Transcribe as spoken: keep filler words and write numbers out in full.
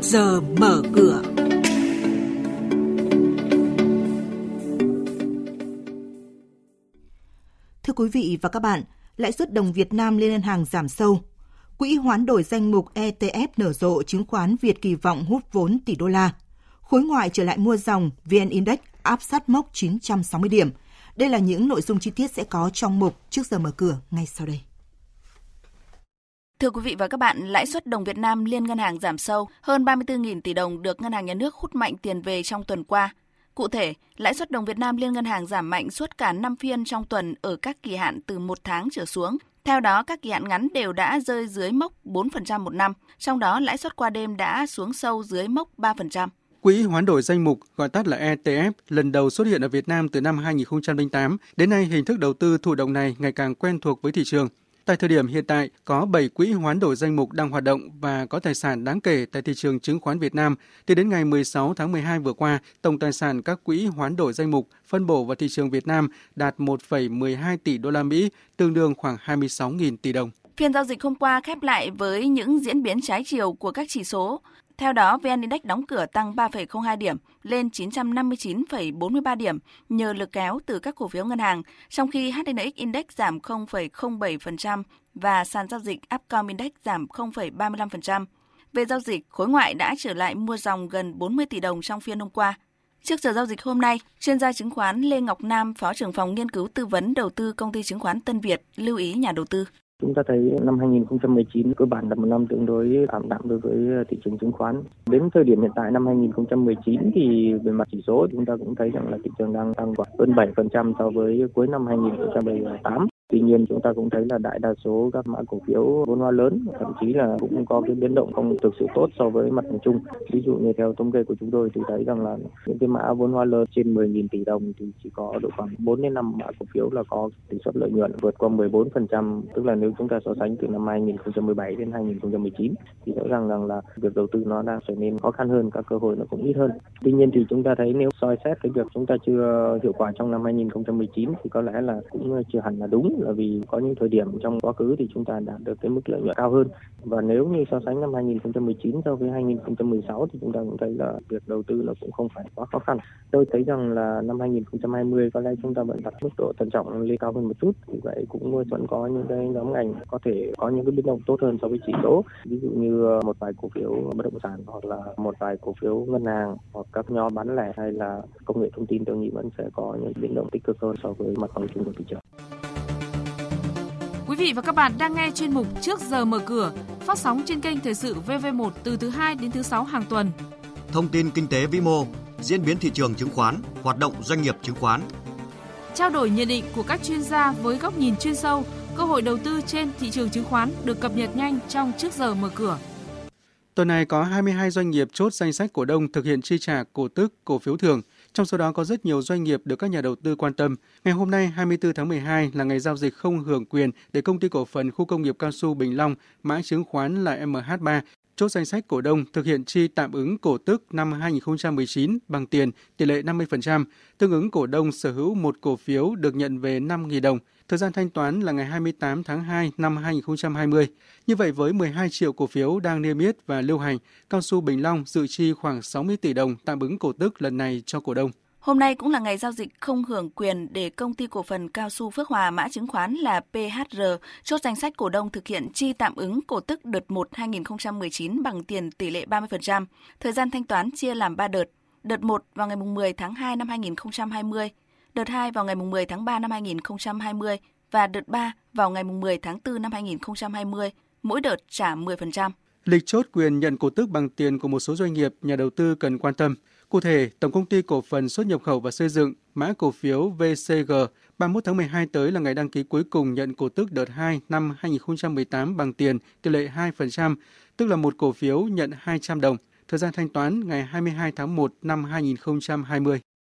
Trước giờ mở cửa. Thưa quý vị và các bạn, lãi suất đồng Việt Nam lên ngân hàng giảm sâu. Quỹ hoán đổi danh mục E T F nở rộ chứng khoán Việt kỳ vọng hút vốn tỷ đô la. Khối ngoại trở lại mua dòng, vê en Index áp sát mốc chín trăm sáu mươi điểm. Đây là những nội dung chi tiết sẽ có trong mục Trước giờ mở cửa ngay sau đây. Thưa quý vị và các bạn, lãi suất đồng Việt Nam liên ngân hàng giảm sâu, hơn ba mươi tư nghìn tỷ đồng được Ngân hàng Nhà nước hút mạnh tiền về trong tuần qua. Cụ thể, lãi suất đồng Việt Nam liên ngân hàng giảm mạnh suốt cả năm phiên trong tuần ở các kỳ hạn từ một tháng trở xuống. Theo đó, các kỳ hạn ngắn đều đã rơi dưới mốc bốn phần trăm một năm, trong đó lãi suất qua đêm đã xuống sâu dưới mốc ba phần trăm. Quỹ hoán đổi danh mục, gọi tắt là E T F, lần đầu xuất hiện ở Việt Nam từ năm hai nghìn không trăm lẻ tám. Đến nay, hình thức đầu tư thụ động này ngày càng quen thuộc với thị trường. Tại thời điểm hiện tại, có bảy quỹ hoán đổi danh mục đang hoạt động và có tài sản đáng kể tại thị trường chứng khoán Việt Nam. Thì đến ngày mười sáu tháng mười hai vừa qua, tổng tài sản các quỹ hoán đổi danh mục phân bổ vào thị trường Việt Nam đạt một phẩy mười hai tỷ đô la Mỹ, tương đương khoảng hai mươi sáu nghìn tỷ đồng. Phiên giao dịch hôm qua khép lại với những diễn biến trái chiều của các chỉ số. Theo đó, vê en Index đóng cửa tăng ba phẩy không hai điểm lên chín trăm năm mươi chín phẩy bốn mươi ba điểm nhờ lực kéo từ các cổ phiếu ngân hàng, trong khi H N X Index giảm không phẩy không bảy phần trăm và sàn giao dịch Upcom Index giảm không phẩy ba mươi lăm phần trăm. Về giao dịch, khối ngoại đã trở lại mua dòng gần bốn mươi tỷ đồng trong phiên hôm qua. Trước giờ giao dịch hôm nay, chuyên gia chứng khoán Lê Ngọc Nam, Phó trưởng phòng nghiên cứu tư vấn đầu tư Công ty Chứng khoán Tân Việt, lưu ý nhà đầu tư. Chúng ta thấy năm hai nghìn không trăm mười chín cơ bản là một năm tương đối ảm đạm đối với thị trường chứng khoán. Đến thời điểm hiện tại năm hai nghìn không trăm mười chín thì về mặt chỉ số chúng ta cũng thấy rằng là thị trường đang tăng khoảng hơn bảy phần trăm so với cuối năm hai nghìn không trăm mười tám. Tuy nhiên chúng ta cũng thấy là đại đa số các mã cổ phiếu vốn hóa lớn thậm chí là cũng có cái biến động không thực sự tốt so với mặt bằng chung. Ví dụ như theo thống kê của chúng tôi thì thấy rằng là những cái mã vốn hóa lớn trên mười nghìn tỷ đồng thì chỉ có độ khoảng bốn đến năm mã cổ phiếu là có tỷ suất lợi nhuận vượt qua mười bốn phần trăm, tức là nếu chúng ta so sánh từ năm hai nghìn không trăm mười bảy đến hai nghìn không trăm mười chín thì rõ ràng rằng là việc đầu tư nó đang trở nên khó khăn hơn, các cơ hội nó cũng ít hơn. Tuy nhiên thì chúng ta thấy nếu soi xét cái việc chúng ta chưa hiệu quả trong năm hai nghìn không trăm mười chín thì có lẽ là cũng chưa hẳn là đúng. Là vì có những thời điểm trong quá khứ thì chúng ta đạt được cái mức lợi nhuận cao hơn, và nếu như so sánh năm hai nghìn không trăm mười chín so với hai nghìn không trăm mười sáu thì chúng ta cũng thấy là việc đầu tư nó cũng không phải quá khó khăn. Tôi thấy rằng là năm hai nghìn không trăm hai mươi có lẽ chúng ta vẫn đặt mức độ thận trọng lên cao hơn một chút, vì vậy cũng vẫn có những cái nhóm ngành có thể có những cái biến động tốt hơn so với chỉ số, ví dụ như một vài cổ phiếu bất động sản hoặc là một vài cổ phiếu ngân hàng hoặc các nhóm bán lẻ hay là công nghệ thông tin. Tôi nghĩ vẫn sẽ có những biến động tích cực hơn so với mặt bằng chung của thị trường. Quý vị và các bạn đang nghe chuyên mục Trước giờ mở cửa, phát sóng trên kênh Thời sự vê vê một từ thứ hai đến thứ sáu hàng tuần. Thông tin kinh tế vĩ mô, diễn biến thị trường chứng khoán, hoạt động doanh nghiệp chứng khoán. Trao đổi nhận định của các chuyên gia với góc nhìn chuyên sâu, cơ hội đầu tư trên thị trường chứng khoán được cập nhật nhanh trong Trước giờ mở cửa. Tuần này có hai mươi hai doanh nghiệp chốt danh sách cổ đông thực hiện chi trả cổ tức, cổ phiếu thưởng. Trong số đó có rất nhiều doanh nghiệp được các nhà đầu tư quan tâm. Ngày hôm nay hai mươi tư tháng mười hai là ngày giao dịch không hưởng quyền để Công ty Cổ phần Khu công nghiệp Cao su Bình Long, mã chứng khoán là M H ba, chốt danh sách cổ đông thực hiện chi tạm ứng cổ tức năm hai nghìn không trăm mười chín bằng tiền, tỷ lệ năm mươi phần trăm, tương ứng cổ đông sở hữu một cổ phiếu được nhận về năm nghìn đồng. Thời gian thanh toán là ngày hai mươi tám tháng hai năm hai nghìn không trăm hai mươi. Như vậy với mười hai triệu cổ phiếu đang niêm yết và lưu hành, Cao su Bình Long dự chi khoảng sáu mươi tỷ đồng tạm ứng cổ tức lần này cho cổ đông. Hôm nay cũng là ngày giao dịch không hưởng quyền để Công ty Cổ phần Cao su Phước Hòa, mã chứng khoán là P H R, chốt danh sách cổ đông thực hiện chi tạm ứng cổ tức đợt một hai nghìn không trăm mười chín bằng tiền tỷ lệ ba mươi phần trăm. Thời gian thanh toán chia làm ba đợt. Đợt một vào ngày mười tháng hai năm hai nghìn không trăm hai mươi, đợt hai vào ngày mười tháng ba năm hai nghìn không trăm hai mươi và đợt ba vào ngày mười tháng tư năm hai nghìn không trăm hai mươi, mỗi đợt trả mười phần trăm. Lịch chốt quyền nhận cổ tức bằng tiền của một số doanh nghiệp nhà đầu tư cần quan tâm. Cụ thể, Tổng công ty Cổ phần Xuất nhập khẩu và Xây dựng, mã cổ phiếu V C G, ba mươi mốt tháng mười hai tới là ngày đăng ký cuối cùng nhận cổ tức đợt hai năm hai nghìn không trăm mười tám bằng tiền tỷ lệ hai phần trăm, tức là một cổ phiếu nhận hai trăm đồng. Thời gian thanh toán ngày hai mươi hai tháng một năm hai nghìn không trăm hai mươi.